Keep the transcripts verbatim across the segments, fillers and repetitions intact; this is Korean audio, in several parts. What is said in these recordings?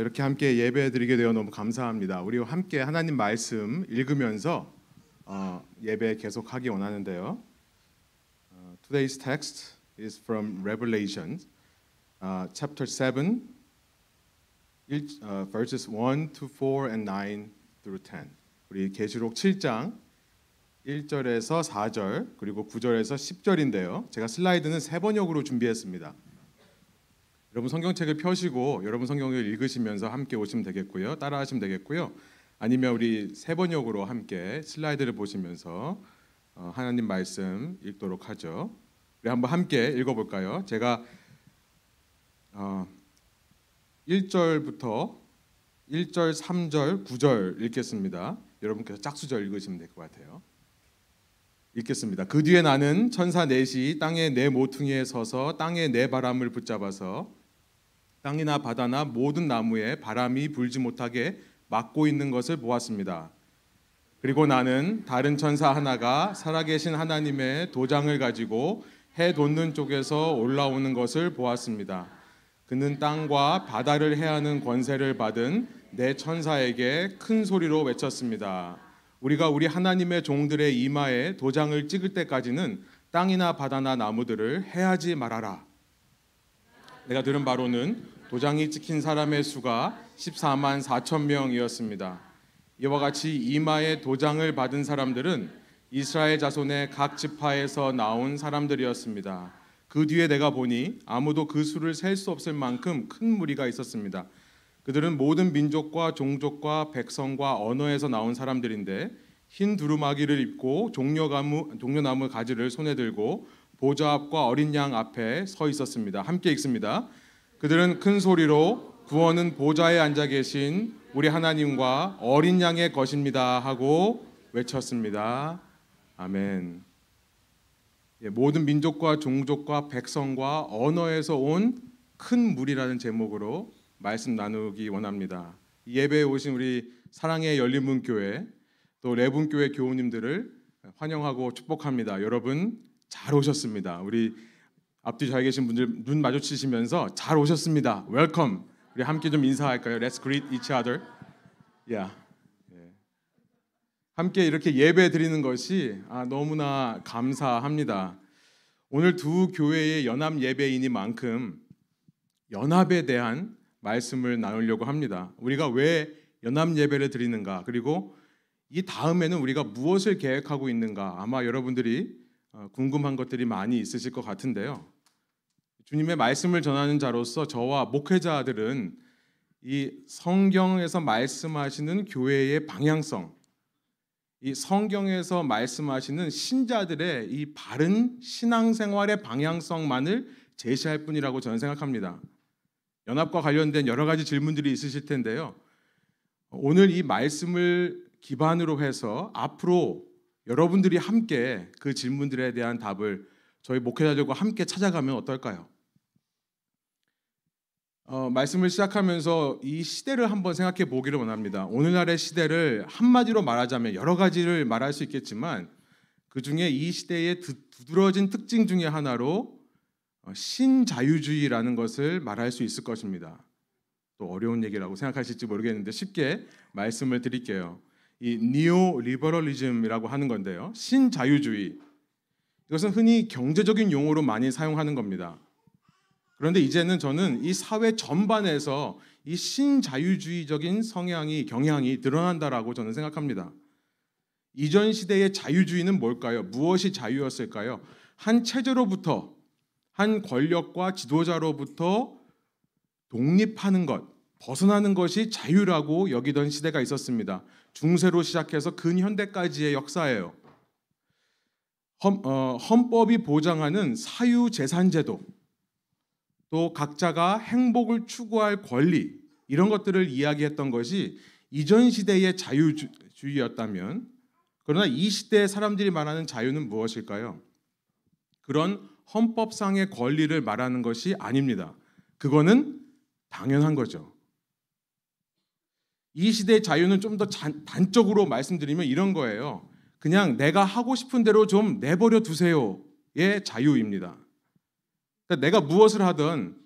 이렇게 함께 예배드리게 되어 너무 감사합니다. 우리 함께 하나님 말씀 읽으면서 예배 계속하기 원하는데요. Today's text is from Revelation, chapter seven, verses one to four and nine through ten. 우리 계시록 칠 장 일 절에서 사 절 그리고 구 절에서 십 절인데요. 제가 슬라이드는 세 번역으로 준비했습니다. 여러분 성경책을 펴시고 여러분 성경을 읽으시면서 함께 오시면 되겠고요. 따라하시면 되겠고요. 아니면 우리 세 번역으로 함께 슬라이드를 보시면서 하나님 말씀 읽도록 하죠. 우리 한번 함께 읽어볼까요? 제가 일 절부터 일 절, 삼 절, 구 절 읽겠습니다. 여러분께서 짝수절 읽으시면 될 것 같아요. 읽겠습니다. 그 뒤에 나는 천사 넷이 땅의 네 모퉁이에 서서 땅의 네 바람을 붙잡아서 땅이나 바다나 모든 나무에 바람이 불지 못하게 막고 있는 것을 보았습니다. 그리고 나는 다른 천사 하나가 살아계신 하나님의 도장을 가지고 해 돋는 쪽에서 올라오는 것을 보았습니다. 그는 땅과 바다를 해하는 권세를 받은 네 천사에게 큰 소리로 외쳤습니다. 우리가 우리 하나님의 종들의 이마에 도장을 찍을 때까지는 땅이나 바다나 나무들을 해하지 말아라. 내가 들은 바로는 도장이 찍힌 사람의 수가 십사만 사천 명이었습니다. 이와 같이 이마에 도장을 받은 사람들은 이스라엘 자손의 각 지파에서 나온 사람들이었습니다. 그 뒤에 내가 보니 아무도 그 수를 셀 수 없을 만큼 큰 무리가 있었습니다. 그들은 모든 민족과 종족과 백성과 언어에서 나온 사람들인데 흰 두루마기를 입고 종려나무, 종려나무 가지를 손에 들고 보좌 앞과 어린 양 앞에 서 있었습니다. 함께 읽습니다. 그들은 큰 소리로 구원은 보좌에 앉아 계신 우리 하나님과 어린 양의 것입니다 하고 외쳤습니다. 아멘. 예, 모든 민족과 종족과 백성과 언어에서 온 큰 무리라는 제목으로 말씀 나누기 원합니다. 예배에 오신 우리 사랑의 열린문교회 또 레븐교회 교우님들을 환영하고 축복합니다. 여러분 잘 오셨습니다. 우리 앞뒤 잘 계신 분들 눈 마주치시면서 잘 오셨습니다. 웰컴. 우리 함께 좀 인사할까요? Let's greet each other. Yeah. 함께 이렇게 예배 드리는 것이 아, 너무나 감사합니다. 오늘 두 교회의 연합 예배이니만큼 연합에 대한 말씀을 나누려고 합니다. 우리가 왜 연합 예배를 드리는가, 그리고 이 다음에는 우리가 무엇을 계획하고 있는가, 아마 여러분들이 궁금한 것들이 많이 있으실 것 같은데요. 주님의 말씀을 전하는 자로서 저와 목회자들은 이 성경에서 말씀하시는 교회의 방향성, 이 성경에서 말씀하시는 신자들의 이 바른 신앙생활의 방향성만을 제시할 뿐이라고 저는 생각합니다. 연합과 관련된 여러 가지 질문들이 있으실 텐데요. 오늘 이 말씀을 기반으로 해서 앞으로 여러분들이 함께 그 질문들에 대한 답을 저희 목회자들과 함께 찾아가면 어떨까요? 어, 말씀을 시작하면서 이 시대를 한번 생각해 보기를 원합니다. 오늘날의 시대를 한마디로 말하자면 여러 가지를 말할 수 있겠지만 그중에 이 시대의 두드러진 특징 중에 하나로 신자유주의라는 것을 말할 수 있을 것입니다. 또 어려운 얘기라고 생각하실지 모르겠는데 쉽게 말씀을 드릴게요. 이 neoliberalism이라고 하는 건데요, 신자유주의, 이것은 흔히 경제적인 용어로 많이 사용하는 겁니다. 그런데 이제는 저는 이 사회 전반에서 이 신자유주의적인 성향이, 경향이 드러난다라고 저는 생각합니다. 이전 시대의 자유주의는 뭘까요? 무엇이 자유였을까요? 한 체제로부터, 한 권력과 지도자로부터 독립하는 것, 벗어나는 것이 자유라고 여기던 시대가 있었습니다. 중세로 시작해서 근현대까지의 역사예요. 헌, 어, 헌법이 보장하는 사유재산제도, 또 각자가 행복을 추구할 권리, 이런 것들을 이야기했던 것이 이전 시대의 자유주의였다면, 그러나 이 시대의 사람들이 말하는 자유는 무엇일까요? 그런 헌법상의 권리를 말하는 것이 아닙니다. 그거는 당연한 거죠. 이 시대의 자유는 좀 더 단적으로 말씀드리면 이런 거예요. 그냥 내가 하고 싶은 대로 좀 내버려 두세요의 자유입니다. 그러니까 내가 무엇을 하든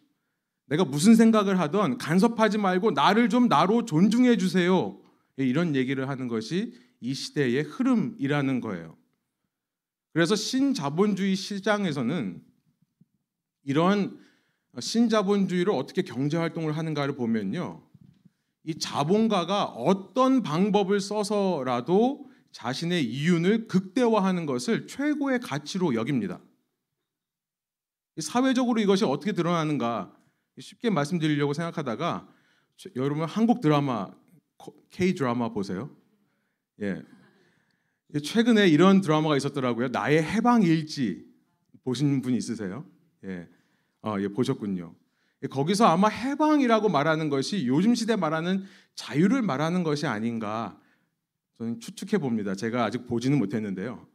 내가 무슨 생각을 하던 간섭하지 말고 나를 좀 나로 존중해 주세요. 이런 얘기를 하는 것이 이 시대의 흐름이라는 거예요. 그래서 신자본주의 시장에서는 이런 신자본주의를 어떻게 경제활동을 하는가를 보면요, 이 자본가가 어떤 방법을 써서라도 자신의 이윤을 극대화하는 것을 최고의 가치로 여깁니다. 사회적으로 이것이 어떻게 드러나는가 쉽게 말씀드리려고 생각하다가, 여러분 한국 드라마 K-드라마 보세요. 예, 최근에 이런 드라마가 있었더라고요. 나의 해방일지 보신 분 있으세요? 예, 아, 예, 보셨군요. 거기서 아마 해방이라고 말하는 것이 요즘 시대 말하는 자유를 말하는 것이 아닌가 저는 추측해 봅니다. 제가 아직 보지는 못했는데요.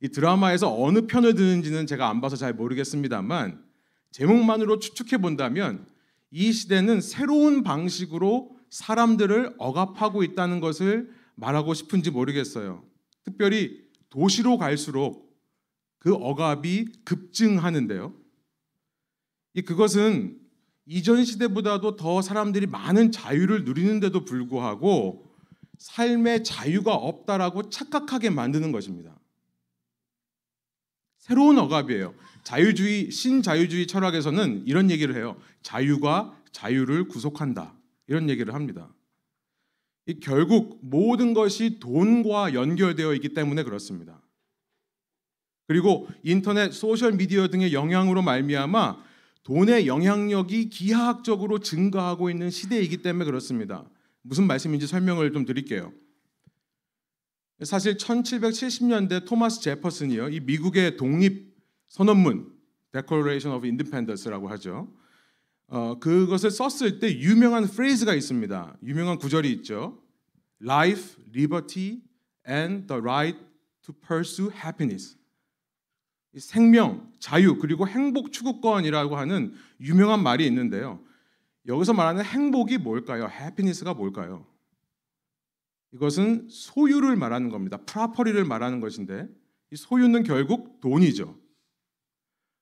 이 드라마에서 어느 편을 드는지는 제가 안 봐서 잘 모르겠습니다만, 제목만으로 추측해 본다면 이 시대는 새로운 방식으로 사람들을 억압하고 있다는 것을 말하고 싶은지 모르겠어요. 특별히 도시로 갈수록 그 억압이 급증하는데요. 이 그것은 이전 시대보다도 더 사람들이 많은 자유를 누리는데도 불구하고 삶의 자유가 없다라고 착각하게 만드는 것입니다. 새로운 억압이에요. 자유주의, 신자유주의 철학에서는 이런 얘기를 해요. 자유가 자유를 구속한다. 이런 얘기를 합니다. 이 결국 모든 것이 돈과 연결되어 있기 때문에 그렇습니다. 그리고 인터넷, 소셜미디어 등의 영향으로 말미암아 돈의 영향력이 기하학적으로 증가하고 있는 시대이기 때문에 그렇습니다. 무슨 말씀인지 설명을 좀 드릴게요. 사실 천칠백칠십 년대 토마스 제퍼슨이요, 이 미국의 독립 선언문 (Declaration of Independence)라고 하죠. 어, 그것을 썼을 때 유명한 프레이즈가 있습니다. 유명한 구절이 있죠. Life, liberty, and the right to pursue happiness. 생명, 자유, 그리고 행복 추구권이라고 하는 유명한 말이 있는데요. 여기서 말하는 행복이 뭘까요? 해피니스가 뭘까요? 이것은 소유를 말하는 겁니다. 프로퍼티를 말하는 것인데, 이 소유는 결국 돈이죠.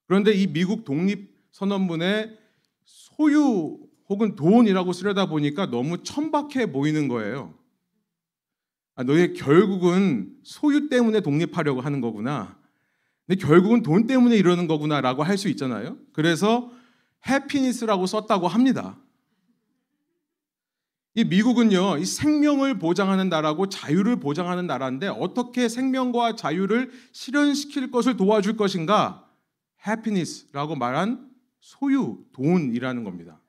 그런데 이 미국 독립선언문에 소유 혹은 돈이라고 쓰려다 보니까 너무 천박해 보이는 거예요. 아, 너희 결국은 소유 때문에 독립하려고 하는 거구나. 근데 결국은 돈 때문에 이러는 거구나라고 할 수 있잖아요. 그래서 해피니스라고 썼다고 합니다. 이 미국은요, 이 생명을 보장하는 나라고 자유를 보장하는 나라인데 어떻게 생명과 자유를 실현시킬 것을 도와줄 것인가? 해피니스라고 말한 소유, 돈이라는 겁니다.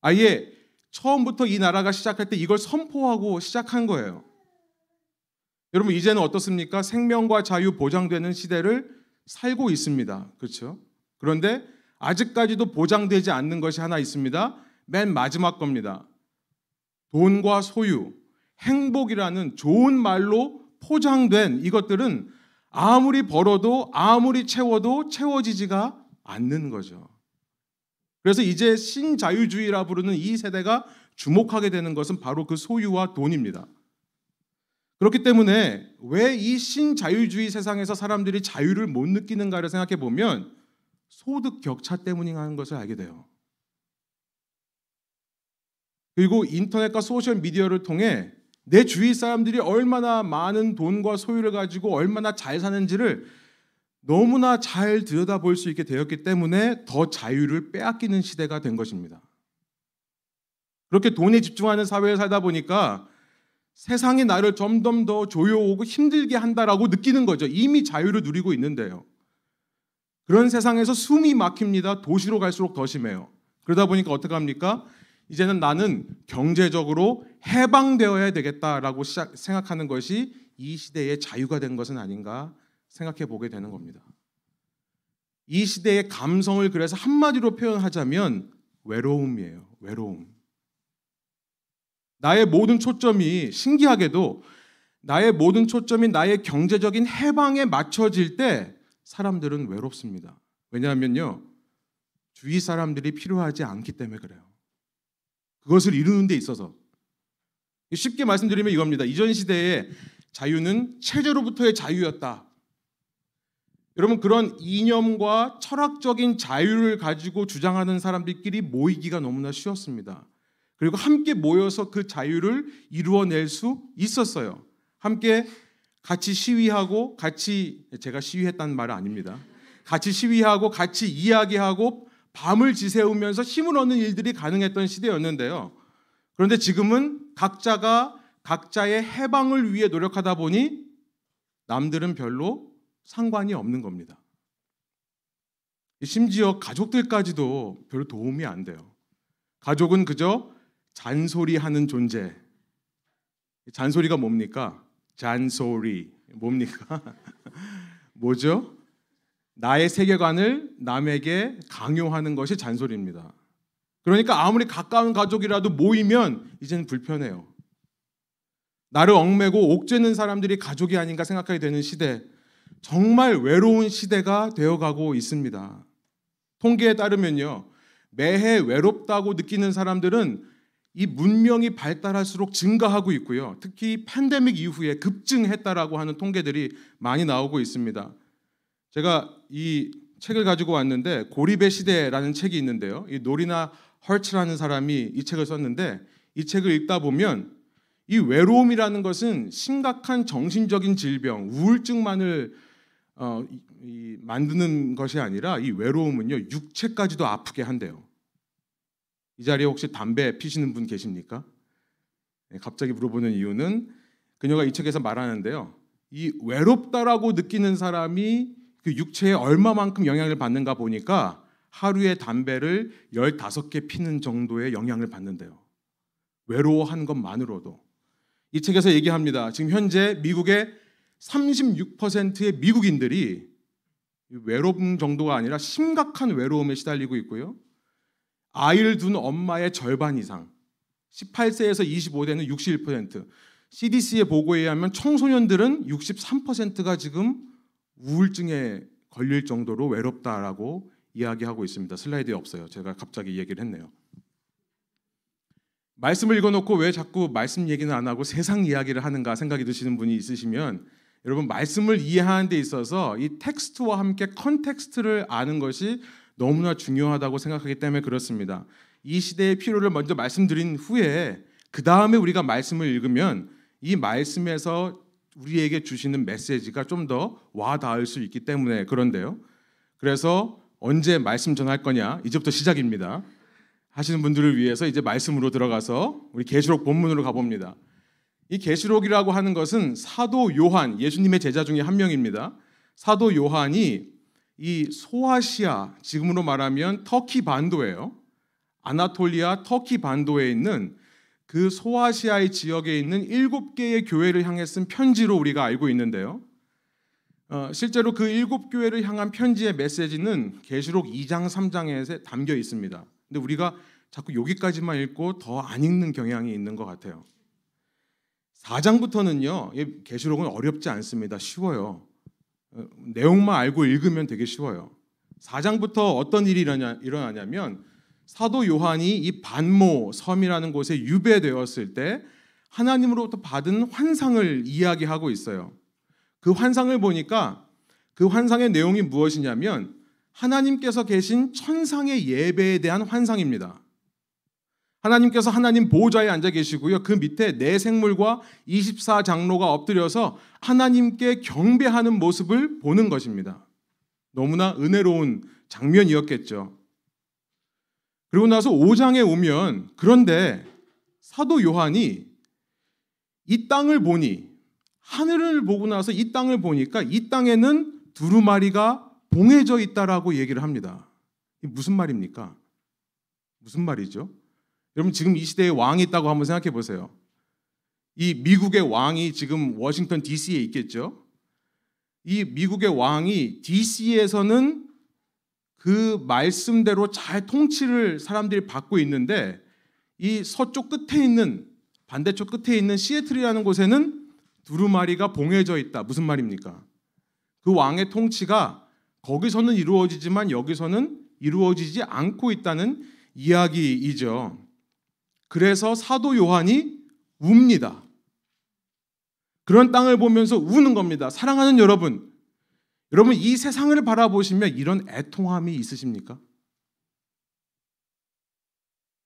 아예 처음부터 이 나라가 시작할 때 이걸 선포하고 시작한 거예요. 여러분 이제는 어떻습니까? 생명과 자유 보장되는 시대를 살고 있습니다. 그렇죠? 그런데 아직까지도 보장되지 않는 것이 하나 있습니다. 맨 마지막 겁니다. 돈과 소유, 행복이라는 좋은 말로 포장된 이것들은 아무리 벌어도 아무리 채워도 채워지지가 않는 거죠. 그래서 이제 신자유주의라 부르는 이 세대가 주목하게 되는 것은 바로 그 소유와 돈입니다. 그렇기 때문에 왜 이 신자유주의 세상에서 사람들이 자유를 못 느끼는가를 생각해 보면 소득 격차 때문이라는 것을 알게 돼요. 그리고 인터넷과 소셜미디어를 통해 내 주위 사람들이 얼마나 많은 돈과 소유를 가지고 얼마나 잘 사는지를 너무나 잘 들여다볼 수 있게 되었기 때문에 더 자유를 빼앗기는 시대가 된 것입니다. 그렇게 돈에 집중하는 사회에 살다 보니까 세상이 나를 점점 더 조여오고 힘들게 한다라고 느끼는 거죠. 이미 자유를 누리고 있는데요. 그런 세상에서 숨이 막힙니다. 도시로 갈수록 더 심해요. 그러다 보니까 어떡합니까? 이제는 나는 경제적으로 해방되어야 되겠다라고 시작, 생각하는 것이 이 시대의 자유가 된 것은 아닌가 생각해 보게 되는 겁니다. 이 시대의 감성을 그래서 한마디로 표현하자면 외로움이에요. 외로움. 나의 모든 초점이 신기하게도 나의 모든 초점이 나의 경제적인 해방에 맞춰질 때 사람들은 외롭습니다. 왜냐하면요, 주위 사람들이 필요하지 않기 때문에 그래요. 그것을 이루는 데 있어서 쉽게 말씀드리면 이겁니다. 이전 시대의 자유는 체제로부터의 자유였다. 여러분, 그런 이념과 철학적인 자유를 가지고 주장하는 사람들끼리 모이기가 너무나 쉬웠습니다. 그리고 함께 모여서 그 자유를 이루어낼 수 있었어요. 함께 같이 시위하고 같이, 제가 시위했다는 말은 아닙니다. 같이 시위하고 같이 이야기하고 밤을 지새우면서 힘을 얻는 일들이 가능했던 시대였는데요. 그런데 지금은 각자가 각자의 해방을 위해 노력하다 보니 남들은 별로 상관이 없는 겁니다. 심지어 가족들까지도 별로 도움이 안 돼요. 가족은 그저 잔소리하는 존재. 잔소리가 뭡니까? 잔소리 뭡니까? 뭐죠? 나의 세계관을 남에게 강요하는 것이 잔소리입니다. 그러니까 아무리 가까운 가족이라도 모이면 이제는 불편해요. 나를 얽매고 옥죄는 사람들이 가족이 아닌가 생각하게 되는 시대, 정말 외로운 시대가 되어가고 있습니다. 통계에 따르면요, 매해 외롭다고 느끼는 사람들은 이 문명이 발달할수록 증가하고 있고요. 특히 팬데믹 이후에 급증했다라고 하는 통계들이 많이 나오고 있습니다. 제가 이 책을 가지고 왔는데, 고립의 시대라는 책이 있는데요. 이 노리나 헐츠라는 사람이 이 책을 썼는데, 이 책을 읽다 보면 이 외로움이라는 것은 심각한 정신적인 질병, 우울증만을 어, 이, 만드는 것이 아니라 이 외로움은요, 육체까지도 아프게 한대요. 이 자리에 혹시 담배 피시는 분 계십니까? 네, 갑자기 물어보는 이유는 그녀가 이 책에서 말하는데요, 이 외롭다라고 느끼는 사람이 그 육체에 얼마만큼 영향을 받는가 보니까 하루에 담배를 열다섯 개 피는 정도의 영향을 받는데요. 외로워한 것만으로도. 이 책에서 얘기합니다. 지금 현재 미국의 삼십육 퍼센트의 미국인들이 외로움 정도가 아니라 심각한 외로움에 시달리고 있고요. 아이를 둔 엄마의 절반 이상, 십팔 세에서 이십오 대는 육십일 퍼센트, 씨디씨의 보고에 의하면 청소년들은 육십삼 퍼센트가 지금 우울증에 걸릴 정도로 외롭다라고 이야기하고 있습니다. 슬라이드에 없어요. 제가 갑자기 얘기를 했네요. 말씀을 읽어놓고 왜 자꾸 말씀 얘기는 안 하고 세상 이야기를 하는가 생각이 드시는 분이 있으시면, 여러분, 말씀을 이해하는 데 있어서 이 텍스트와 함께 컨텍스트를 아는 것이 너무나 중요하다고 생각하기 때문에 그렇습니다. 이 시대의 필요를 먼저 말씀드린 후에 그 다음에 우리가 말씀을 읽으면 이 말씀에서 우리에게 주시는 메시지가 좀 더 와닿을 수 있기 때문에 그런데요. 그래서 언제 말씀 전할 거냐, 이제부터 시작입니다 하시는 분들을 위해서 이제 말씀으로 들어가서 우리 계시록 본문으로 가봅니다. 이 계시록이라고 하는 것은 사도 요한, 예수님의 제자 중에 한 명입니다. 사도 요한이 이 소아시아, 지금으로 말하면 터키 반도예요. 아나톨리아 터키 반도에 있는 그 소아시아의 지역에 있는 일곱 개의 교회를 향해 쓴 편지로 우리가 알고 있는데요. 어, 실제로 그 일곱 교회를 향한 편지의 메시지는 계시록 이 장, 삼 장에 담겨 있습니다. 근데 우리가 자꾸 여기까지만 읽고 더 안 읽는 경향이 있는 것 같아요. 사 장부터는요, 계시록은 어렵지 않습니다. 쉬워요. 내용만 알고 읽으면 되게 쉬워요. 사 장부터 어떤 일이 일어나냐면, 사도 요한이 이 반모 섬이라는 곳에 유배되었을 때 하나님으로부터 받은 환상을 이야기하고 있어요. 그 환상을 보니까 그 환상의 내용이 무엇이냐면 하나님께서 계신 천상의 예배에 대한 환상입니다. 하나님께서 하나님 보좌에 앉아 계시고요. 그 밑에 네 생물과 이십사 장로가 엎드려서 하나님께 경배하는 모습을 보는 것입니다. 너무나 은혜로운 장면이었겠죠. 그리고 나서 오 장에 오면, 그런데 사도 요한이 이 땅을 보니, 하늘을 보고 나서 이 땅을 보니까 이 땅에는 두루마리가 봉해져 있다라고 얘기를 합니다. 이게 무슨 말입니까? 무슨 말이죠? 여러분, 지금 이 시대에 왕이 있다고 한번 생각해 보세요. 이 미국의 왕이 지금 워싱턴 디씨에 있겠죠? 이 미국의 왕이 디씨에서는 그 말씀대로 잘 통치를 사람들이 받고 있는데, 이 서쪽 끝에 있는, 반대쪽 끝에 있는 시애틀이라는 곳에는 두루마리가 봉해져 있다. 무슨 말입니까? 그 왕의 통치가 거기서는 이루어지지만 여기서는 이루어지지 않고 있다는 이야기이죠. 그래서 사도 요한이 웁니다. 그런 땅을 보면서 우는 겁니다. 사랑하는 여러분, 여러분 이 세상을 바라보시면 이런 애통함이 있으십니까?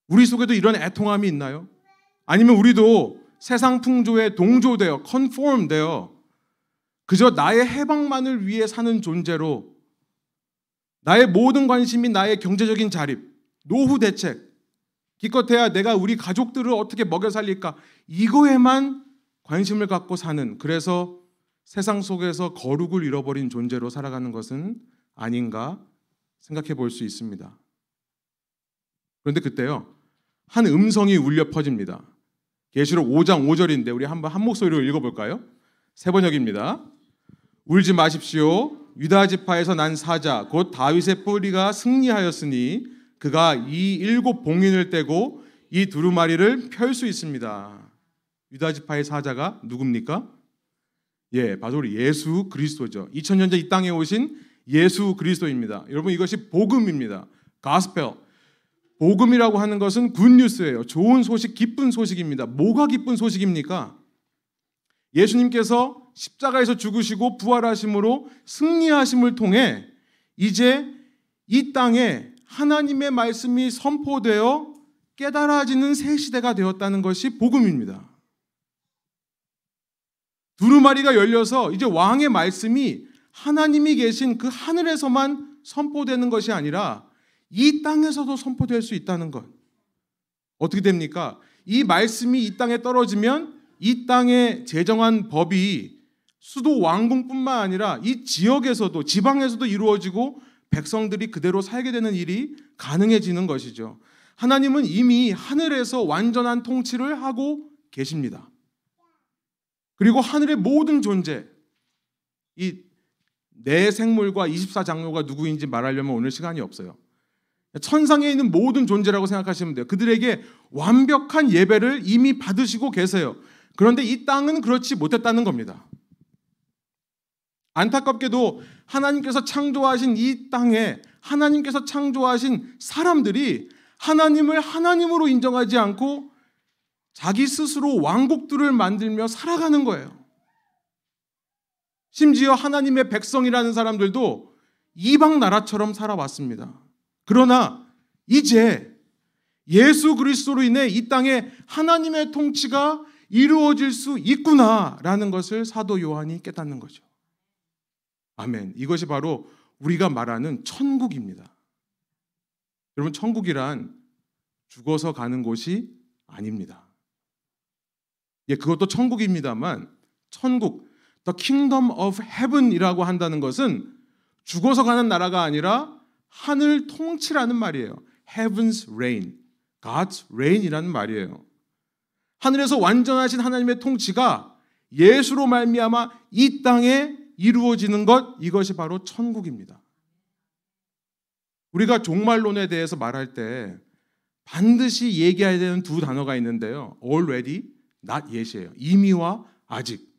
우리 속에도 이런 애통함이 있나요? 아니면 우리도 세상 풍조에 동조되어 컨폼되어 그저 나의 해방만을 위해 사는 존재로 나의 모든 관심이 나의 경제적인 자립, 노후 대책, 기껏해야 내가 우리 가족들을 어떻게 먹여 살릴까 이거에만 관심을 갖고 사는, 그래서 세상 속에서 거룩을 잃어버린 존재로 살아가는 것은 아닌가 생각해 볼 수 있습니다. 그런데 그때요, 한 음성이 울려 퍼집니다. 계시록 오 장 오 절인데 우리 한번 한 목소리로 읽어볼까요? 새 번역입니다. 울지 마십시오. 유다 지파에서 난 사자 곧 다윗의 뿌리가 승리하였으니 그가 이 일곱 봉인을 떼고 이 두루마리를 펼 수 있습니다. 유다 지파의 사자가 누굽니까? 예, 바로 우리 예수 그리스도죠. 이천 년 전 이 땅에 오신 예수 그리스도입니다. 여러분 이것이 복음입니다. 가스펠. 복음이라고 하는 것은 굿뉴스예요. 좋은 소식, 기쁜 소식입니다. 뭐가 기쁜 소식입니까? 예수님께서 십자가에서 죽으시고 부활하심으로 승리하심을 통해 이제 이 땅에 하나님의 말씀이 선포되어 깨달아지는 새 시대가 되었다는 것이 복음입니다. 두루마리가 열려서 이제 왕의 말씀이 하나님이 계신 그 하늘에서만 선포되는 것이 아니라 이 땅에서도 선포될 수 있다는 것. 어떻게 됩니까? 이 말씀이 이 땅에 떨어지면 이 땅에 제정한 법이 수도 왕궁뿐만 아니라 이 지역에서도 지방에서도 이루어지고 백성들이 그대로 살게 되는 일이 가능해지는 것이죠. 하나님은 이미 하늘에서 완전한 통치를 하고 계십니다. 그리고 하늘의 모든 존재, 이 네 생물과 이십사 장로가 누구인지 말하려면 오늘 시간이 없어요. 천상에 있는 모든 존재라고 생각하시면 돼요. 그들에게 완벽한 예배를 이미 받으시고 계세요. 그런데 이 땅은 그렇지 못했다는 겁니다. 안타깝게도 하나님께서 창조하신 이 땅에 하나님께서 창조하신 사람들이 하나님을 하나님으로 인정하지 않고 자기 스스로 왕국들을 만들며 살아가는 거예요. 심지어 하나님의 백성이라는 사람들도 이방 나라처럼 살아왔습니다. 그러나 이제 예수 그리스도로 인해 이 땅에 하나님의 통치가 이루어질 수 있구나라는 것을 사도 요한이 깨닫는 거죠. 아멘. 이것이 바로 우리가 말하는 천국입니다. 여러분 천국이란 죽어서 가는 곳이 아닙니다. 예, 그것도 천국입니다만 천국, The Kingdom of Heaven이라고 한다는 것은 죽어서 가는 나라가 아니라 하늘 통치라는 말이에요. Heaven's reign, God's reign이라는 말이에요. 하늘에서 완전하신 하나님의 통치가 예수로 말미암아 이 땅에 이루어지는 것, 이것이 바로 천국입니다. 우리가 종말론에 대해서 말할 때 반드시 얘기해야 되는 두 단어가 있는데요. Already, not yet이에요. 이미와 아직.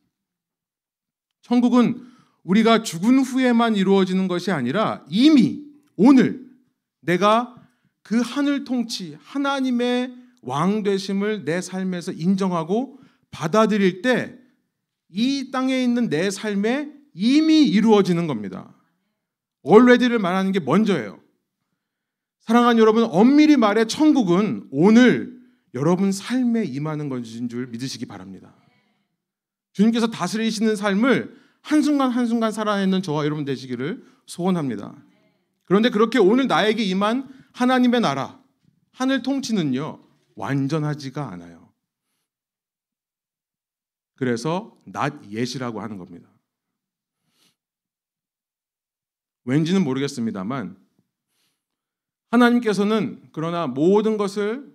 천국은 우리가 죽은 후에만 이루어지는 것이 아니라 이미 오늘 내가 그 하늘 통치, 하나님의 왕 되심을 내 삶에서 인정하고 받아들일 때 이 땅에 있는 내 삶에 이미 이루어지는 겁니다. already를 말하는 게 먼저예요. 사랑하는 여러분, 엄밀히 말해 천국은 오늘 여러분 삶에 임하는 것인 줄 믿으시기 바랍니다. 주님께서 다스리시는 삶을 한순간 한순간 살아내는 저와 여러분 되시기를 소원합니다. 그런데 그렇게 오늘 나에게 임한 하나님의 나라, 하늘 통치는요, 완전하지가 않아요. 그래서 not yet이라고 하는 겁니다. 왠지는 모르겠습니다만 하나님께서는 그러나 모든 것을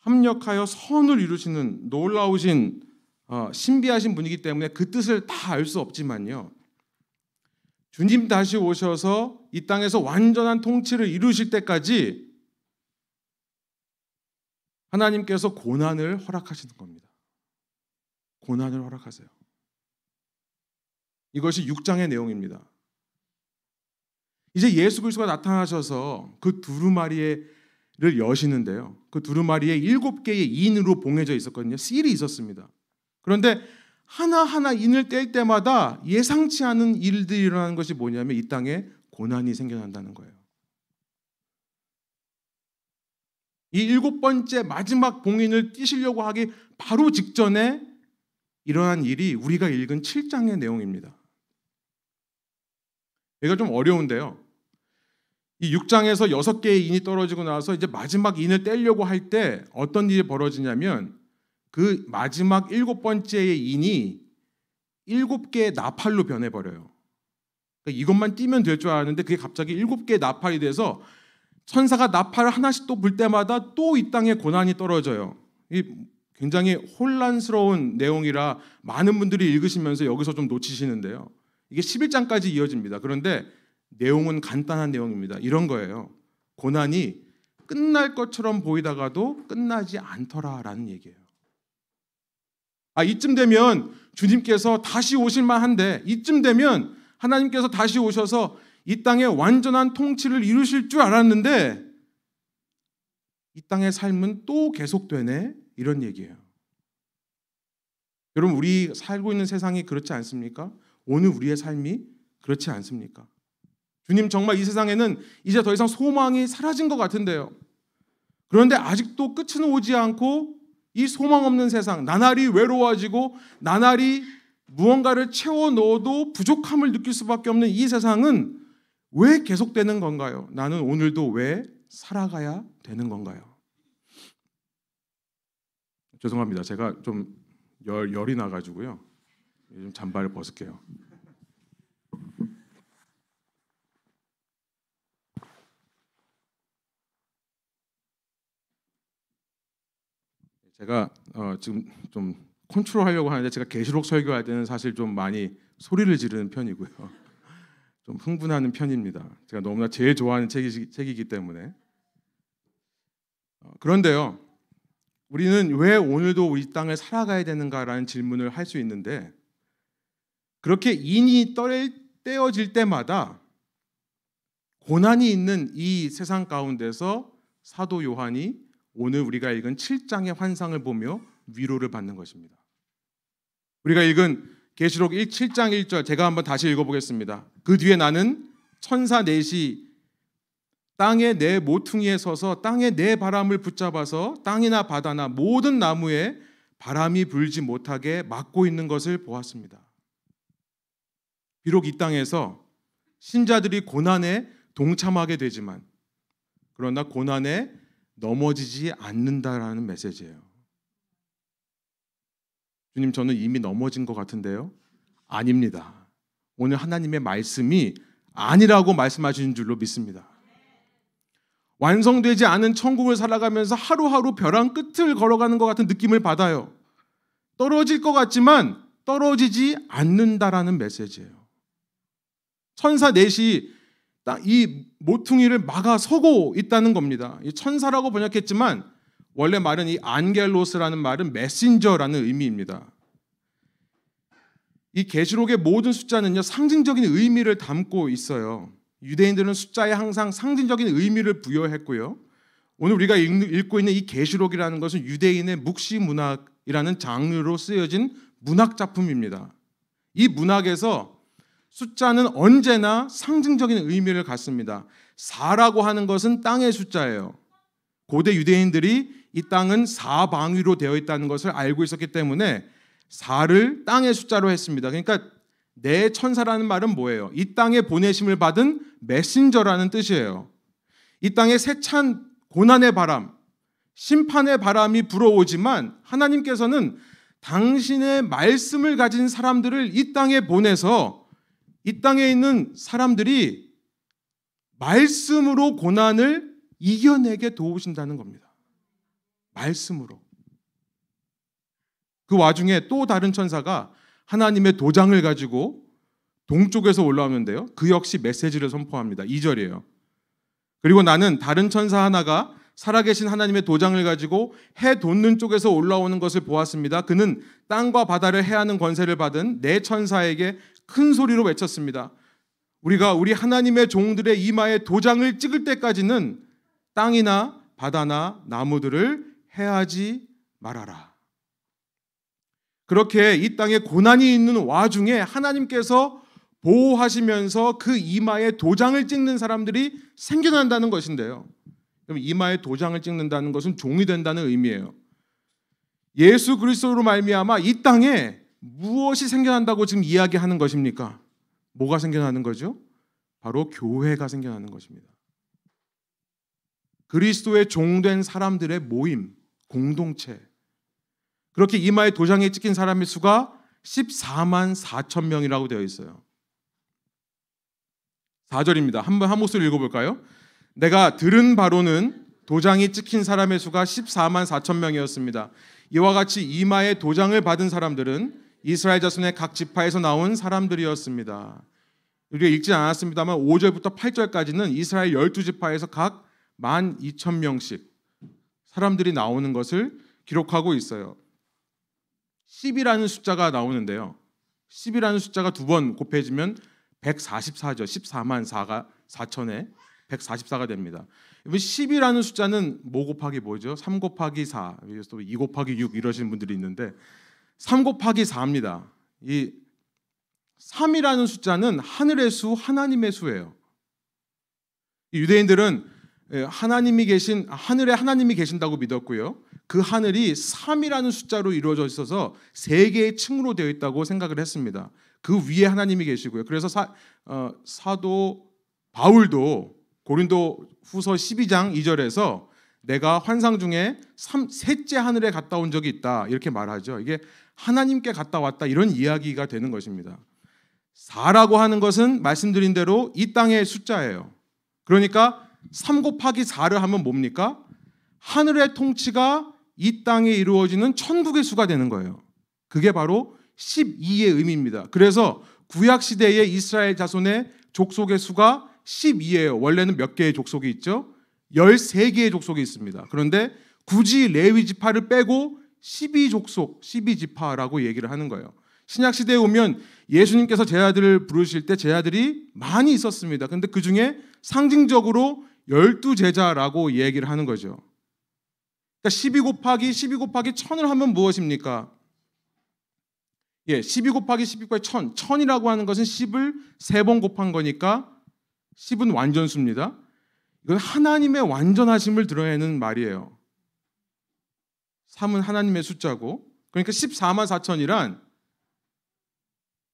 합력하여 선을 이루시는 놀라우신 어, 신비하신 분이기 때문에 그 뜻을 다 알 수 없지만요, 주님 다시 오셔서 이 땅에서 완전한 통치를 이루실 때까지 하나님께서 고난을 허락하시는 겁니다. 고난을 허락하세요. 이것이 육 장의 내용입니다. 이제 예수 그리스도가 나타나셔서 그 두루마리를 여시는데요, 그 두루마리에 일곱 개의 인으로 봉해져 있었거든요. 씰이 있었습니다. 그런데 하나하나 인을 뗄 때마다 예상치 않은 일들이 일어나는 것이 뭐냐면 이 땅에 고난이 생겨난다는 거예요. 이 일곱 번째 마지막 봉인을 띄시려고 하기 바로 직전에 일어난 일이 우리가 읽은 칠 장의 내용입니다. 얘가 좀 어려운데요. 이 육 장에서 여섯 개의 인이 떨어지고 나서 이제 마지막 인을 떼려고 할 때 어떤 일이 벌어지냐면 그 마지막 일곱 번째의 인이 일곱 개의 나팔로 변해버려요. 그러니까 이것만 띄면 될 줄 알았는데 그게 갑자기 일곱 개의 나팔이 돼서 천사가 나팔을 하나씩 또 불 때마다 또 이 땅에 고난이 떨어져요. 이 굉장히 혼란스러운 내용이라 많은 분들이 읽으시면서 여기서 좀 놓치시는데요. 이게 십일 장까지 이어집니다. 그런데 내용은 간단한 내용입니다. 이런 거예요. 고난이 끝날 것처럼 보이다가도 끝나지 않더라라는 얘기예요. 아, 이쯤 되면 주님께서 다시 오실만 한데, 이쯤 되면 하나님께서 다시 오셔서 이 땅에 완전한 통치를 이루실 줄 알았는데 이 땅의 삶은 또 계속되네, 이런 얘기예요. 여러분, 우리 살고 있는 세상이 그렇지 않습니까? 오늘 우리의 삶이 그렇지 않습니까? 주님, 정말 이 세상에는 이제 더 이상 소망이 사라진 것 같은데요. 그런데 아직도 끝은 오지 않고 이 소망 없는 세상, 나날이 외로워지고 나날이 무언가를 채워 넣어도 부족함을 느낄 수밖에 없는 이 세상은 왜 계속되는 건가요? 나는 오늘도 왜 살아가야 되는 건가요? 죄송합니다. 제가 좀 열, 열이 나가지고요. 요즘 잠바를 벗을게요. 제가 어, 지금 좀 컨트롤하려고 하는데 제가 계시록 설교할 때는 사실 좀 많이 소리를 지르는 편이고요. 좀 흥분하는 편입니다. 제가 너무나 제일 좋아하는 책이, 책이기 때문에. 어, 그런데요. 우리는 왜 오늘도 우리 땅을 살아가야 되는가라는 질문을 할 수 있는데 그렇게 인이 떼어질 때마다 고난이 있는 이 세상 가운데서 사도 요한이 오늘 우리가 읽은 칠 장의 환상을 보며 위로를 받는 것입니다. 우리가 읽은 계시록 칠 장 일 절, 제가 한번 다시 읽어보겠습니다. 그 뒤에 나는 천사 넷이 땅의 네 모퉁이에 서서 땅의 네 바람을 붙잡아서 땅이나 바다나 모든 나무에 바람이 불지 못하게 막고 있는 것을 보았습니다. 비록 이 땅에서 신자들이 고난에 동참하게 되지만 그러나 고난에 넘어지지 않는다라는 메시지예요. 주님, 저는 이미 넘어진 것 같은데요? 아닙니다. 오늘 하나님의 말씀이 아니라고 말씀하시는 줄로 믿습니다. 완성되지 않은 천국을 살아가면서 하루하루 벼랑 끝을 걸어가는 것 같은 느낌을 받아요. 떨어질 것 같지만 떨어지지 않는다라는 메시지예요. 천사 넷이 이 모퉁이를 막아서고 있다는 겁니다. 이 천사라고 번역했지만 원래 말은 이 안겔로스라는 말은 메신저라는 의미입니다. 이 계시록의 모든 숫자는요 상징적인 의미를 담고 있어요. 유대인들은 숫자에 항상 상징적인 의미를 부여했고요. 오늘 우리가 읽고 있는 이 계시록이라는 것은 유대인의 묵시 문학이라는 장르로 쓰여진 문학 작품입니다. 이 문학에서 숫자는 언제나 상징적인 의미를 갖습니다. 사라고 하는 것은 땅의 숫자예요. 고대 유대인들이 이 땅은 사방위로 되어 있다는 것을 알고 있었기 때문에 사를 땅의 숫자로 했습니다. 그러니까 내 천사라는 말은 뭐예요? 이 땅에 보내심을 받은 메신저라는 뜻이에요. 이 땅에 세찬 고난의 바람, 심판의 바람이 불어오지만 하나님께서는 당신의 말씀을 가진 사람들을 이 땅에 보내서 이 땅에 있는 사람들이 말씀으로 고난을 이겨내게 도우신다는 겁니다. 말씀으로. 그 와중에 또 다른 천사가 하나님의 도장을 가지고 동쪽에서 올라오는데요. 그 역시 메시지를 선포합니다. 이 절이에요. 그리고 나는 다른 천사 하나가 살아계신 하나님의 도장을 가지고 해 돋는 쪽에서 올라오는 것을 보았습니다. 그는 땅과 바다를 해하는 권세를 받은 네 천사에게 큰 소리로 외쳤습니다. 우리가 우리 하나님의 종들의 이마에 도장을 찍을 때까지는 땅이나 바다나 나무들을 해하지 말아라. 그렇게 이 땅에 고난이 있는 와중에 하나님께서 보호하시면서 그 이마에 도장을 찍는 사람들이 생겨난다는 것인데요. 그럼 이마에 도장을 찍는다는 것은 종이 된다는 의미예요. 예수 그리스도로 말미암아 이 땅에 무엇이 생겨난다고 지금 이야기하는 것입니까? 뭐가 생겨나는 거죠? 바로 교회가 생겨나는 것입니다. 그리스도의 종된 사람들의 모임, 공동체. 그렇게 이마에 도장이 찍힌 사람의 수가 십사만 사천 명이라고 되어 있어요. 사 절입니다. 한번 한 목소리 읽어볼까요? 내가 들은 바로는 도장이 찍힌 사람의 수가 십사만 사천 명이었습니다. 이와 같이 이마에 도장을 받은 사람들은 이스라엘 자손의 각 지파에서 나온 사람들이었습니다. 우리가 읽지 않았습니다만 오 절부터 팔 절까지는 이스라엘 열두 지파에서 각 만 이천 명씩 사람들이 나오는 것을 기록하고 있어요. 십이라는 숫자가 나오는데요. 십이라는 숫자가 두 번 곱해지면 백사십사죠. 십사만 사천에 백사십사가 됩니다. 십이라는 숫자는 뭐 곱하기 뭐죠? 삼 곱하기 사, 이 곱하기 육 이러시는 분들이 있는데 삼 곱하기 사입니다. 이 삼이라는 숫자는 하늘의 수, 하나님의 수예요. 유대인들은 하나님이 계신, 하늘에 하나님이 계신다고 믿었고요. 그 하늘이 삼이라는 숫자로 이루어져 있어서 세 개의 층으로 되어 있다고 생각을 했습니다. 그 위에 하나님이 계시고요. 그래서 사, 어, 사도 바울도 고린도 후서 십이 장 이 절에서 내가 환상 중에 삼, 셋째 하늘에 갔다 온 적이 있다 이렇게 말하죠. 이게 하나님께 갔다 왔다 이런 이야기가 되는 것입니다. 사라고 하는 것은 말씀드린 대로 이 땅의 숫자예요. 그러니까 삼 곱하기 사를 하면 뭡니까? 하늘의 통치가 이 땅에 이루어지는 천국의 수가 되는 거예요. 그게 바로 십이의 의미입니다. 그래서 구약시대의 이스라엘 자손의 족속의 수가 십이예요. 원래는 몇 개의 족속이 있죠? 열세 개의 족속이 있습니다. 그런데 굳이 레위지파를 빼고 십이 족속, 십이 지파라고 얘기를 하는 거예요. 신약시대에 오면 예수님께서 제자들을 부르실 때 제자들이 많이 있었습니다. 그런데 그 중에 상징적으로 열두 제자라고 얘기를 하는 거죠. 그러니까 십이 곱하기 십이 곱하기 천을 하면 무엇입니까? 예, 십이 곱하기 십이 곱하기 천. 천이라고 하는 것은 십을 세 번 곱한 거니까 십은 완전수입니다. 이건 하나님의 완전하심을 드러내는 말이에요. 삼은 하나님의 숫자고, 그러니까 십사만 사천이란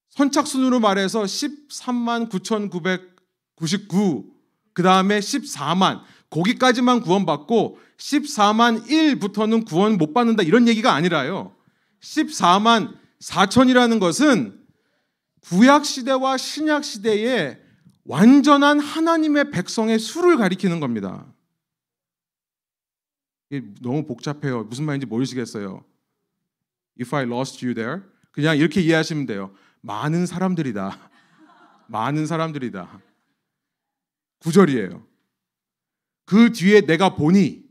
선착순으로 말해서 십삼만 구천구백구십구, 그 다음에 십사만, 거기까지만 구원받고 십사만 일부터는 구원 못 받는다 이런 얘기가 아니라요. 십사만 사천이라는 것은 구약시대와 신약시대의 완전한 하나님의 백성의 수를 가리키는 겁니다. 이게 너무 복잡해요. 무슨 말인지 모르시겠어요. If I lost you there. 그냥 이렇게 이해하시면 돼요. 많은 사람들이다. 많은 사람들이다. 구 절이에요. 그 뒤에 내가 보니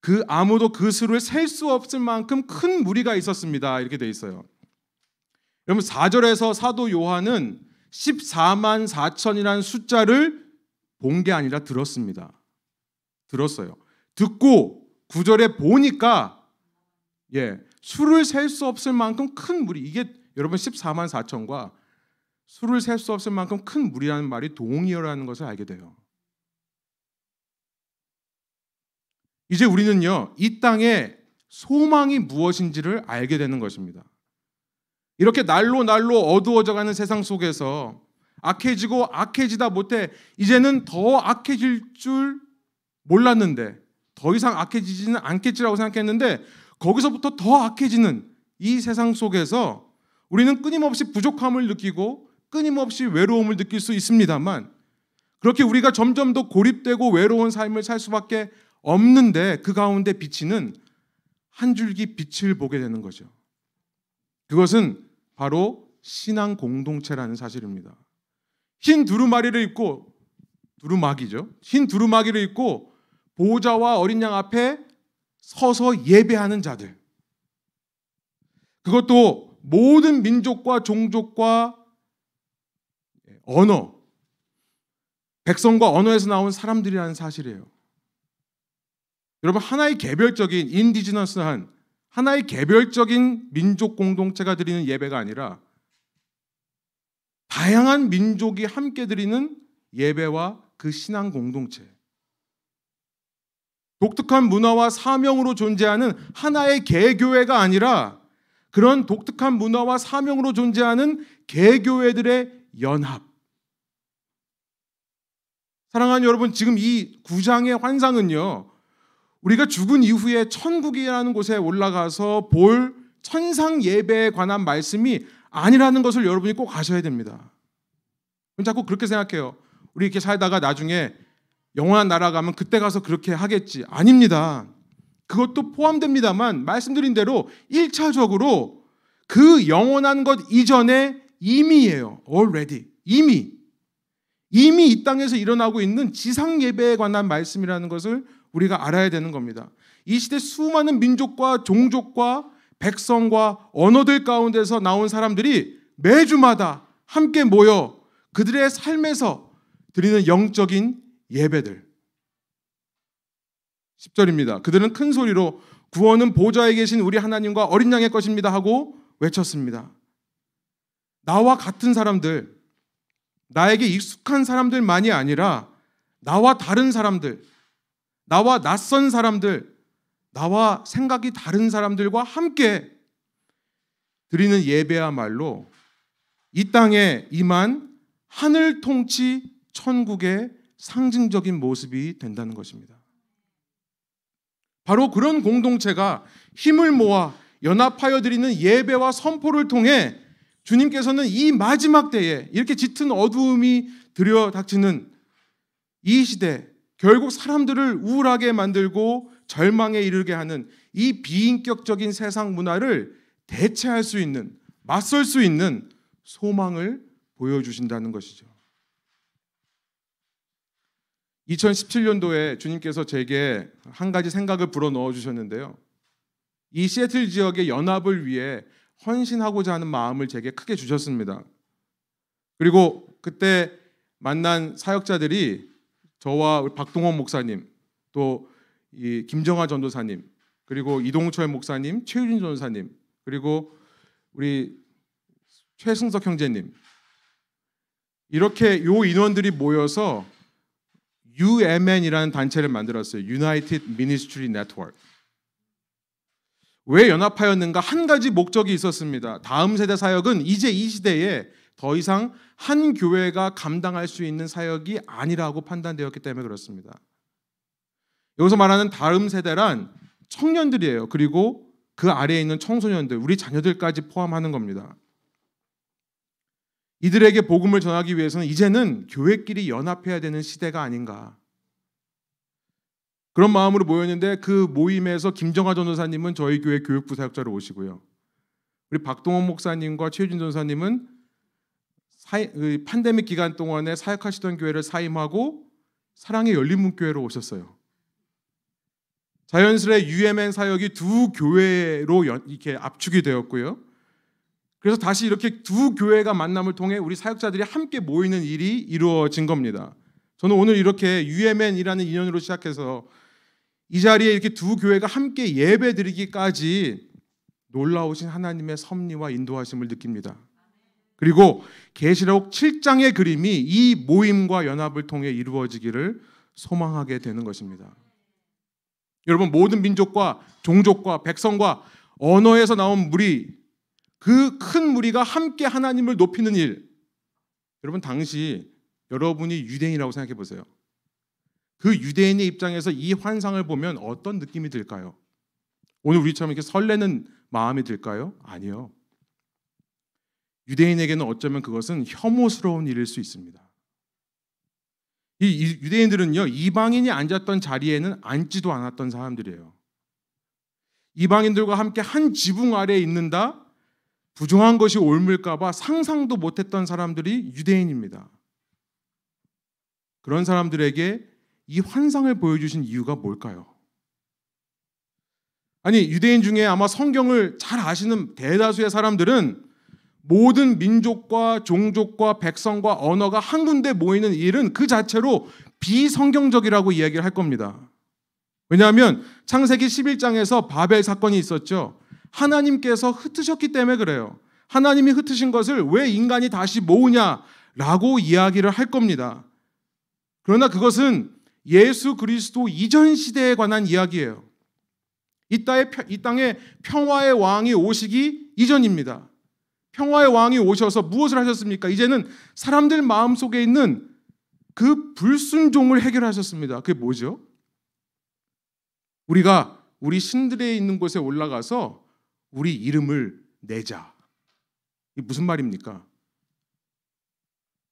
그 아무도 그 수를 셀 수 없을 만큼 큰 무리가 있었습니다. 이렇게 돼 있어요. 여러분 사 절에서 사도 요한은 십사만 사천이라는 숫자를 본 게 아니라 들었습니다. 들었어요. 듣고 구 절에 보니까 예, 수를 셀 수 없을 만큼 큰 무리. 이게 여러분 십사만 사천과 수를 셀 수 없을 만큼 큰 무리라는 말이 동의어라는 것을 알게 돼요. 이제 우리는요, 이 땅의 소망이 무엇인지를 알게 되는 것입니다. 이렇게 날로 날로 어두워져가는 세상 속에서 악해지고 악해지다 못해 이제는 더 악해질 줄 몰랐는데, 더 이상 악해지지는 않겠지라고 생각했는데 거기서부터 더 악해지는 이 세상 속에서 우리는 끊임없이 부족함을 느끼고 끊임없이 외로움을 느낄 수 있습니다만, 그렇게 우리가 점점 더 고립되고 외로운 삶을 살 수밖에 없는데 그 가운데 비치는 한 줄기 빛을 보게 되는 거죠. 그것은 바로 신앙 공동체라는 사실입니다. 흰 두루마리를 입고, 두루마기죠. 흰 두루마기를 입고 보호자와 어린 양 앞에 서서 예배하는 자들. 그것도 모든 민족과 종족과 언어, 백성과 언어에서 나온 사람들이라는 사실이에요. 여러분 하나의 개별적인 인디지너스한 하나의 개별적인 민족 공동체가 드리는 예배가 아니라 다양한 민족이 함께 드리는 예배와 그 신앙 공동체, 독특한 문화와 사명으로 존재하는 하나의 개교회가 아니라 그런 독특한 문화와 사명으로 존재하는 개교회들의 연합. 사랑하는 여러분, 지금 이 구장의 환상은요, 우리가 죽은 이후에 천국이라는 곳에 올라가서 볼 천상 예배에 관한 말씀이 아니라는 것을 여러분이 꼭 아셔야 됩니다. 자꾸 그렇게 생각해요. 우리 이렇게 살다가 나중에 영원한 나라 가면 그때 가서 그렇게 하겠지. 아닙니다. 그것도 포함됩니다만 말씀드린 대로 일 차적으로 그 영원한 것 이전에 이미예요. Already. 이미. 이미 이 땅에서 일어나고 있는 지상 예배에 관한 말씀이라는 것을 우리가 알아야 되는 겁니다. 이 시대 수많은 민족과 종족과 백성과 언어들 가운데서 나온 사람들이 매주마다 함께 모여 그들의 삶에서 드리는 영적인 예배들. 십 절입니다. 그들은 큰 소리로 구원은 보좌에 계신 우리 하나님과 어린 양의 것입니다 하고 외쳤습니다. 나와 같은 사람들, 나에게 익숙한 사람들만이 아니라 나와 다른 사람들, 나와 낯선 사람들, 나와 생각이 다른 사람들과 함께 드리는 예배야말로 이 땅에 임한 하늘 통치 천국의 상징적인 모습이 된다는 것입니다. 바로 그런 공동체가 힘을 모아 연합하여 드리는 예배와 선포를 통해 주님께서는 이 마지막 때에 이렇게 짙은 어두움이 들여닥치는 이 시대, 결국 사람들을 우울하게 만들고 절망에 이르게 하는 이 비인격적인 세상 문화를 대체할 수 있는, 맞설 수 있는 소망을 보여주신다는 것이죠. 이천십칠 년도에 주님께서 제게 한 가지 생각을 불어넣어 주셨는데요. 이 시애틀 지역의 연합을 위해 헌신하고자 하는 마음을 제게 크게 주셨습니다. 그리고 그때 만난 사역자들이 저와 박동원 목사님, 또 이 김정아 전도사님, 그리고 이동철 목사님, 최유진 전도사님, 그리고 우리 최승석 형제님, 이렇게 요 인원들이 모여서 유엠엔이라는 단체를 만들었어요. United Ministry Network. 왜 연합하였는가? 한 가지 목적이 있었습니다. 다음 세대 사역은 이제 이 시대에 더 이상 한 교회가 감당할 수 있는 사역이 아니라고 판단되었기 때문에 그렇습니다. 여기서 말하는 다음 세대란 청년들이에요. 그리고 그 아래에 있는 청소년들, 우리 자녀들까지 포함하는 겁니다. 이들에게 복음을 전하기 위해서는 이제는 교회끼리 연합해야 되는 시대가 아닌가. 그런 마음으로 모였는데 그 모임에서 김정아 전도사님은 저희 교회 교육부 사역자로 오시고요. 우리 박동원 목사님과 최유진 전도사님은 팬데믹 기간 동안에 사역하시던 교회를 사임하고 사랑의 열린문교회로 오셨어요. 자연스레 유엠엔 사역이 두 교회로 이렇게 압축이 되었고요. 그래서 다시 이렇게 두 교회가 만남을 통해 우리 사역자들이 함께 모이는 일이 이루어진 겁니다. 저는 오늘 이렇게 유엠엔이라는 인연으로 시작해서 이 자리에 이렇게 두 교회가 함께 예배드리기까지 놀라우신 하나님의 섭리와 인도하심을 느낍니다. 그리고 계시록 칠 장의 그림이 이 모임과 연합을 통해 이루어지기를 소망하게 되는 것입니다. 여러분, 모든 민족과 종족과 백성과 언어에서 나온 무리, 그 큰 무리가 함께 하나님을 높이는 일. 여러분, 당시 여러분이 유대인이라고 생각해 보세요. 그 유대인의 입장에서 이 환상을 보면 어떤 느낌이 들까요? 오늘 우리처럼 이렇게 설레는 마음이 들까요? 아니요. 유대인에게는 어쩌면 그것은 혐오스러운 일일 수 있습니다. 이 유대인들은요, 이방인이 앉았던 자리에는 앉지도 않았던 사람들이에요. 이방인들과 함께 한 지붕 아래에 있는다? 부정한 것이 옮을까봐 상상도 못했던 사람들이 유대인입니다. 그런 사람들에게 이 환상을 보여주신 이유가 뭘까요? 아니, 유대인 중에 아마 성경을 잘 아시는 대다수의 사람들은 모든 민족과 종족과 백성과 언어가 한 군데 모이는 일은 그 자체로 비성경적이라고 이야기를 할 겁니다. 왜냐하면 창세기 십일 장에서 바벨 사건이 있었죠. 하나님께서 흩으셨기 때문에 그래요. 하나님이 흩으신 것을 왜 인간이 다시 모으냐라고 이야기를 할 겁니다. 그러나 그것은 예수 그리스도 이전 시대에 관한 이야기예요. 이 땅에, 이 땅에 평화의 왕이 오시기 이전입니다. 평화의 왕이 오셔서 무엇을 하셨습니까? 이제는 사람들 마음속에 있는 그 불순종을 해결하셨습니다. 그게 뭐죠? 우리가 우리 신들에 있는 곳에 올라가서 우리 이름을 내자. 이게 무슨 말입니까?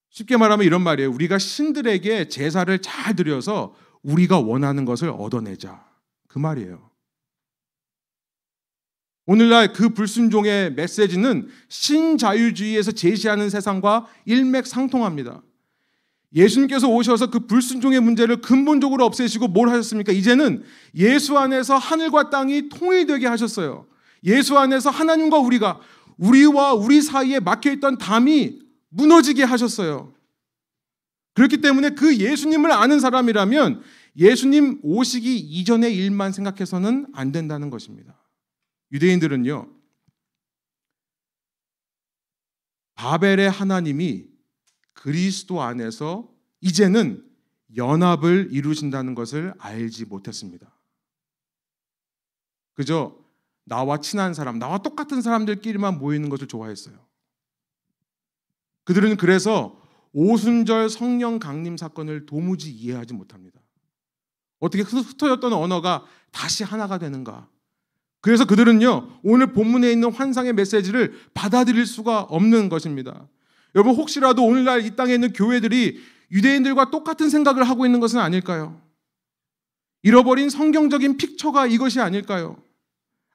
쉽게 말하면 이런 말이에요. 우리가 신들에게 제사를 잘 드려서 우리가 원하는 것을 얻어내자. 그 말이에요. 오늘날 그 불순종의 메시지는 신자유주의에서 제시하는 세상과 일맥상통합니다. 예수님께서 오셔서 그 불순종의 문제를 근본적으로 없애시고 뭘 하셨습니까? 이제는 예수 안에서 하늘과 땅이 통일되게 하셨어요. 예수 안에서 하나님과 우리가, 우리와 우리 사이에 막혀있던 담이 무너지게 하셨어요. 그렇기 때문에 그 예수님을 아는 사람이라면 예수님 오시기 이전의 일만 생각해서는 안 된다는 것입니다. 유대인들은요, 바벨의 하나님이 그리스도 안에서 이제는 연합을 이루신다는 것을 알지 못했습니다. 그저 나와 친한 사람, 나와 똑같은 사람들끼리만 모이는 것을 좋아했어요. 그들은 그래서 오순절 성령 강림 사건을 도무지 이해하지 못합니다. 어떻게 흩어졌던 언어가 다시 하나가 되는가. 그래서 그들은요, 오늘 본문에 있는 환상의 메시지를 받아들일 수가 없는 것입니다. 여러분, 혹시라도 오늘날 이 땅에 있는 교회들이 유대인들과 똑같은 생각을 하고 있는 것은 아닐까요? 잃어버린 성경적인 픽처가 이것이 아닐까요?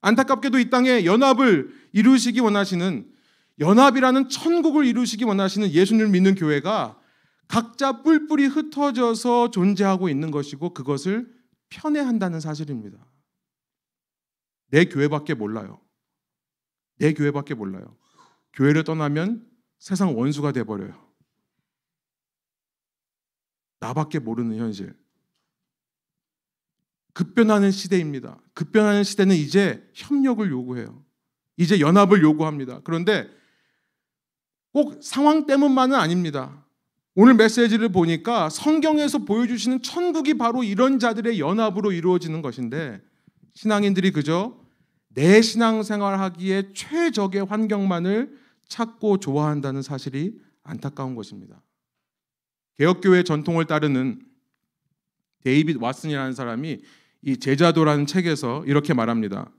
안타깝게도 이 땅에 연합을 이루시기 원하시는, 연합이라는 천국을 이루시기 원하시는 예수님을 믿는 교회가 각자 뿔뿔이 흩어져서 존재하고 있는 것이고, 그것을 편애한다는 사실입니다. 내 교회밖에 몰라요. 내 교회밖에 몰라요. 교회를 떠나면 세상 원수가 돼버려요. 나밖에 모르는 현실. 급변하는 시대입니다. 급변하는 시대는 이제 협력을 요구해요. 이제 연합을 요구합니다. 그런데 꼭 상황 때문만은 아닙니다. 오늘 메시지를 보니까 성경에서 보여주시는 천국이 바로 이런 자들의 연합으로 이루어지는 것인데, 신앙인들이 그저 내 신앙생활하기에 최적의 환경만을 찾고 좋아한다는 사실이 안타까운 것입니다. 개혁교회 전통을 따르는 데이빗 왓슨이라는 사람이 이 제자도라는 책에서 이렇게 말합니다.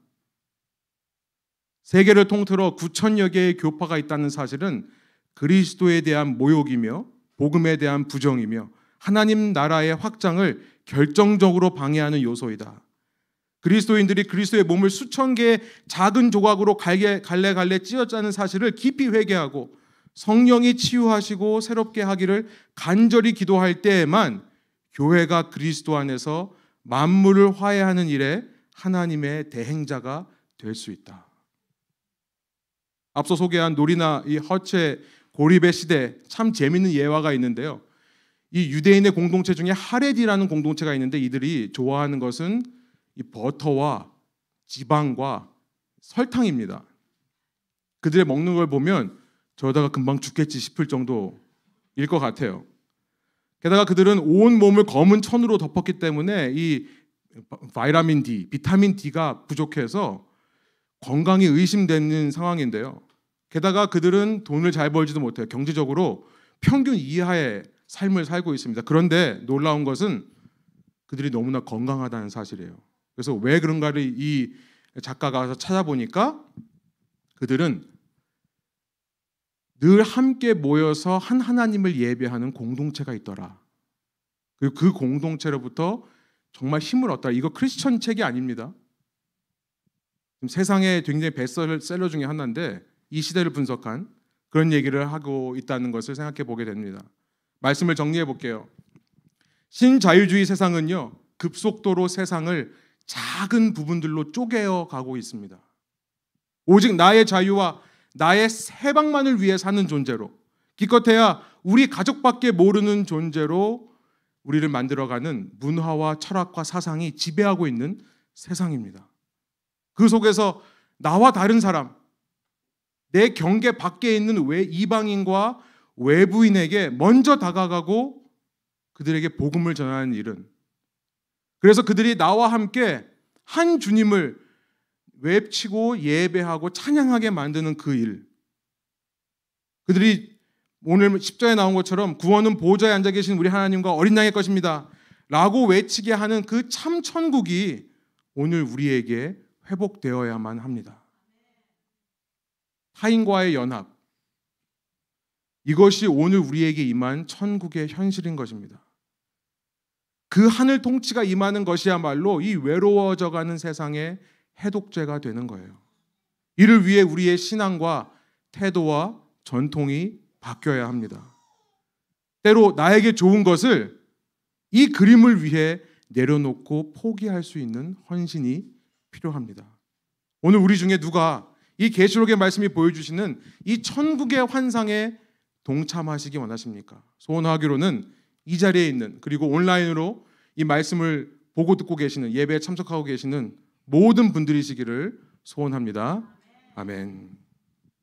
세계를 통틀어 구천여 개의 교파가 있다는 사실은 그리스도에 대한 모욕이며 복음에 대한 부정이며 하나님 나라의 확장을 결정적으로 방해하는 요소이다. 그리스도인들이 그리스도의 몸을 수천 개의 작은 조각으로 갈래 갈래 찧었다는 사실을 깊이 회개하고 성령이 치유하시고 새롭게 하기를 간절히 기도할 때에만 교회가 그리스도 안에서 만물을 화해하는 일에 하나님의 대행자가 될 수 있다. 앞서 소개한 놀이나 이 허체 고립의 시대, 참 재미있는 예화가 있는데요. 이 유대인의 공동체 중에 하레디라는 공동체가 있는데, 이들이 좋아하는 것은 이 버터와 지방과 설탕입니다. 그들의 먹는 걸 보면 저러다가 금방 죽겠지 싶을 정도일 것 같아요. 게다가 그들은 온 몸을 검은 천으로 덮었기 때문에 이 비타민 D, 비타민 D가 부족해서 건강이 의심되는 상황인데요. 게다가 그들은 돈을 잘 벌지도 못해요. 경제적으로 평균 이하의 삶을 살고 있습니다. 그런데 놀라운 것은 그들이 너무나 건강하다는 사실이에요. 그래서 왜 그런가를 이 작가가 가서 찾아보니까 그들은 늘 함께 모여서 한 하나님을 예배하는 공동체가 있더라. 그리고 그 공동체로부터 정말 힘을 얻더라. 이거 크리스천 책이 아닙니다. 세상의 굉장히 베스트셀러 중에 하나인데 이 시대를 분석한 그런 얘기를 하고 있다는 것을 생각해 보게 됩니다. 말씀을 정리해 볼게요. 신자유주의 세상은요, 급속도로 세상을 작은 부분들로 쪼개어 가고 있습니다. 오직 나의 자유와 나의 해방만을 위해 사는 존재로, 기껏해야 우리 가족밖에 모르는 존재로 우리를 만들어가는 문화와 철학과 사상이 지배하고 있는 세상입니다. 그 속에서 나와 다른 사람, 내 경계 밖에 있는 외 이방인과 외부인에게 먼저 다가가고 그들에게 복음을 전하는 일은, 그래서 그들이 나와 함께 한 주님을 외치고 예배하고 찬양하게 만드는 그 일, 그들이 오늘 십 절에 나온 것처럼 구원은 보좌에 앉아 계신 우리 하나님과 어린 양의 것입니다 라고 외치게 하는 그 참 천국이 오늘 우리에게 회복되어야만 합니다. 타인과의 연합, 이것이 오늘 우리에게 임한 천국의 현실인 것입니다. 그 하늘 통치가 임하는 것이야말로 이 외로워져가는 세상의 해독제가 되는 거예요. 이를 위해 우리의 신앙과 태도와 전통이 바뀌어야 합니다. 때로 나에게 좋은 것을 이 그림을 위해 내려놓고 포기할 수 있는 헌신이 필요합니다. 오늘 우리 중에 누가 이 계시록의 말씀이 보여주시는 이 천국의 환상에 동참하시기 원하십니까? 소원하기로는 이 자리에 있는, 그리고 온라인으로 이 말씀을 보고 듣고 계시는, 예배에 참석하고 계시는 모든 분들이시기를 소원합니다. 아멘.